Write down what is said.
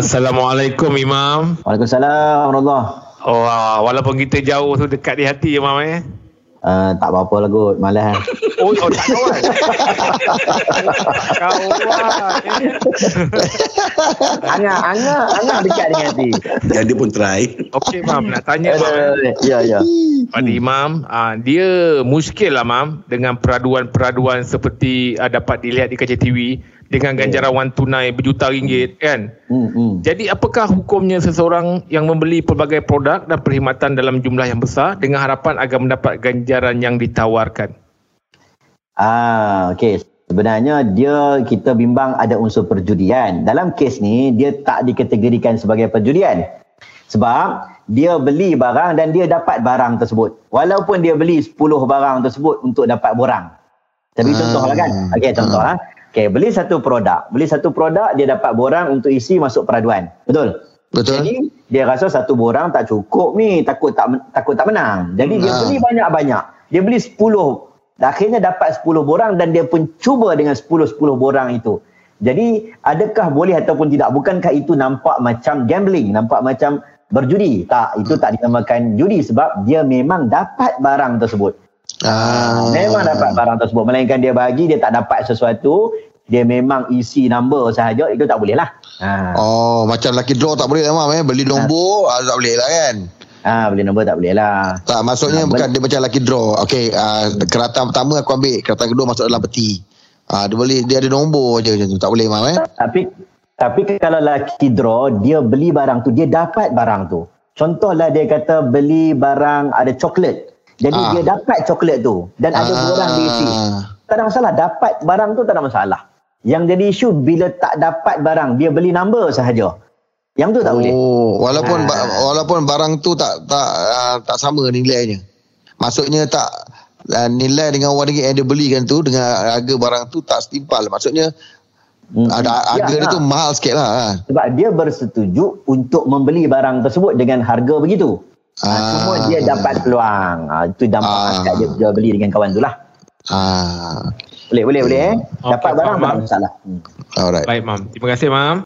Assalamualaikum Imam. Waalaikumsalam warahmatullahi. Oh, walaupun kita jauh tu dekat di hati Imam eh. Tak apa-apa lah kot, malas. Oh, tak kawan. Angah dekat dengan hati. Ya, dia pun try. Okey, Mam. Nak tanya, Mam. Ya. Pada Imam, dia muskil lah, Mam. Dengan peraduan-peraduan seperti dapat dilihat di KCTV. Dengan ganjaran wang tunai berjuta ringgit kan. Jadi apakah hukumnya seseorang yang membeli pelbagai produk dan perkhidmatan dalam jumlah yang besar dengan harapan agar mendapat ganjaran yang ditawarkan? Okey, sebenarnya kita bimbang ada unsur perjudian. Dalam kes ni dia tak dikategorikan sebagai perjudian. Sebab dia beli barang dan dia dapat barang tersebut. Walaupun dia beli 10 barang tersebut untuk dapat borang. Tapi contohlah kan. Okey, contohlah. Okay, beli satu produk dia dapat borang untuk isi masuk peraduan. Betul. Jadi dia rasa satu borang tak cukup ni, takut tak menang. Jadi dia beli banyak-banyak. Dia beli 10. Akhirnya dapat 10 borang dan dia pun cuba dengan 10 borang itu. Jadi adakah boleh ataupun tidak? Bukankah itu nampak macam gambling, nampak macam berjudi? Tak, itu tak dinamakan judi sebab dia memang dapat barang tersebut. Memang dapat barang tersebut, melainkan dia bagi, dia tak dapat sesuatu, dia memang isi nombor sahaja, itu tak boleh lah. Oh, macam lucky draw tak boleh lah, Mam eh? Beli nombor tak boleh lah kan. Beli nombor tak boleh lah. Tak, maksudnya bukan dia macam lucky draw. Okey, keratan pertama aku ambil, keratan kedua masuk dalam peti. Dia ada nombor je macam tu, tak boleh Mam eh? Tapi kalau lucky draw, dia beli barang tu, dia dapat barang tu. Contohlah dia kata beli barang ada coklat. Jadi dia dapat coklat tu dan ada borang diisi. Tak ada masalah, dapat barang tu tak ada masalah. Yang jadi isu bila tak dapat barang, dia beli nombor sahaja. Yang tu tak boleh. Walaupun barang tu tak sama nilainya. Maksudnya tak nilai dengan wang yang dia belikan tu dengan harga barang tu tak setimpal. Maksudnya harga dia tu mahal sikit lah. Sebab dia bersetuju untuk membeli barang tersebut dengan harga begitu. Cuma dia dapat peluang. Itu dampak akad dia jual beli dengan kawan tu lah. Boleh. Dapat okay, barang tak masalah. Alright. Baik, Mam. Terima kasih, Mam.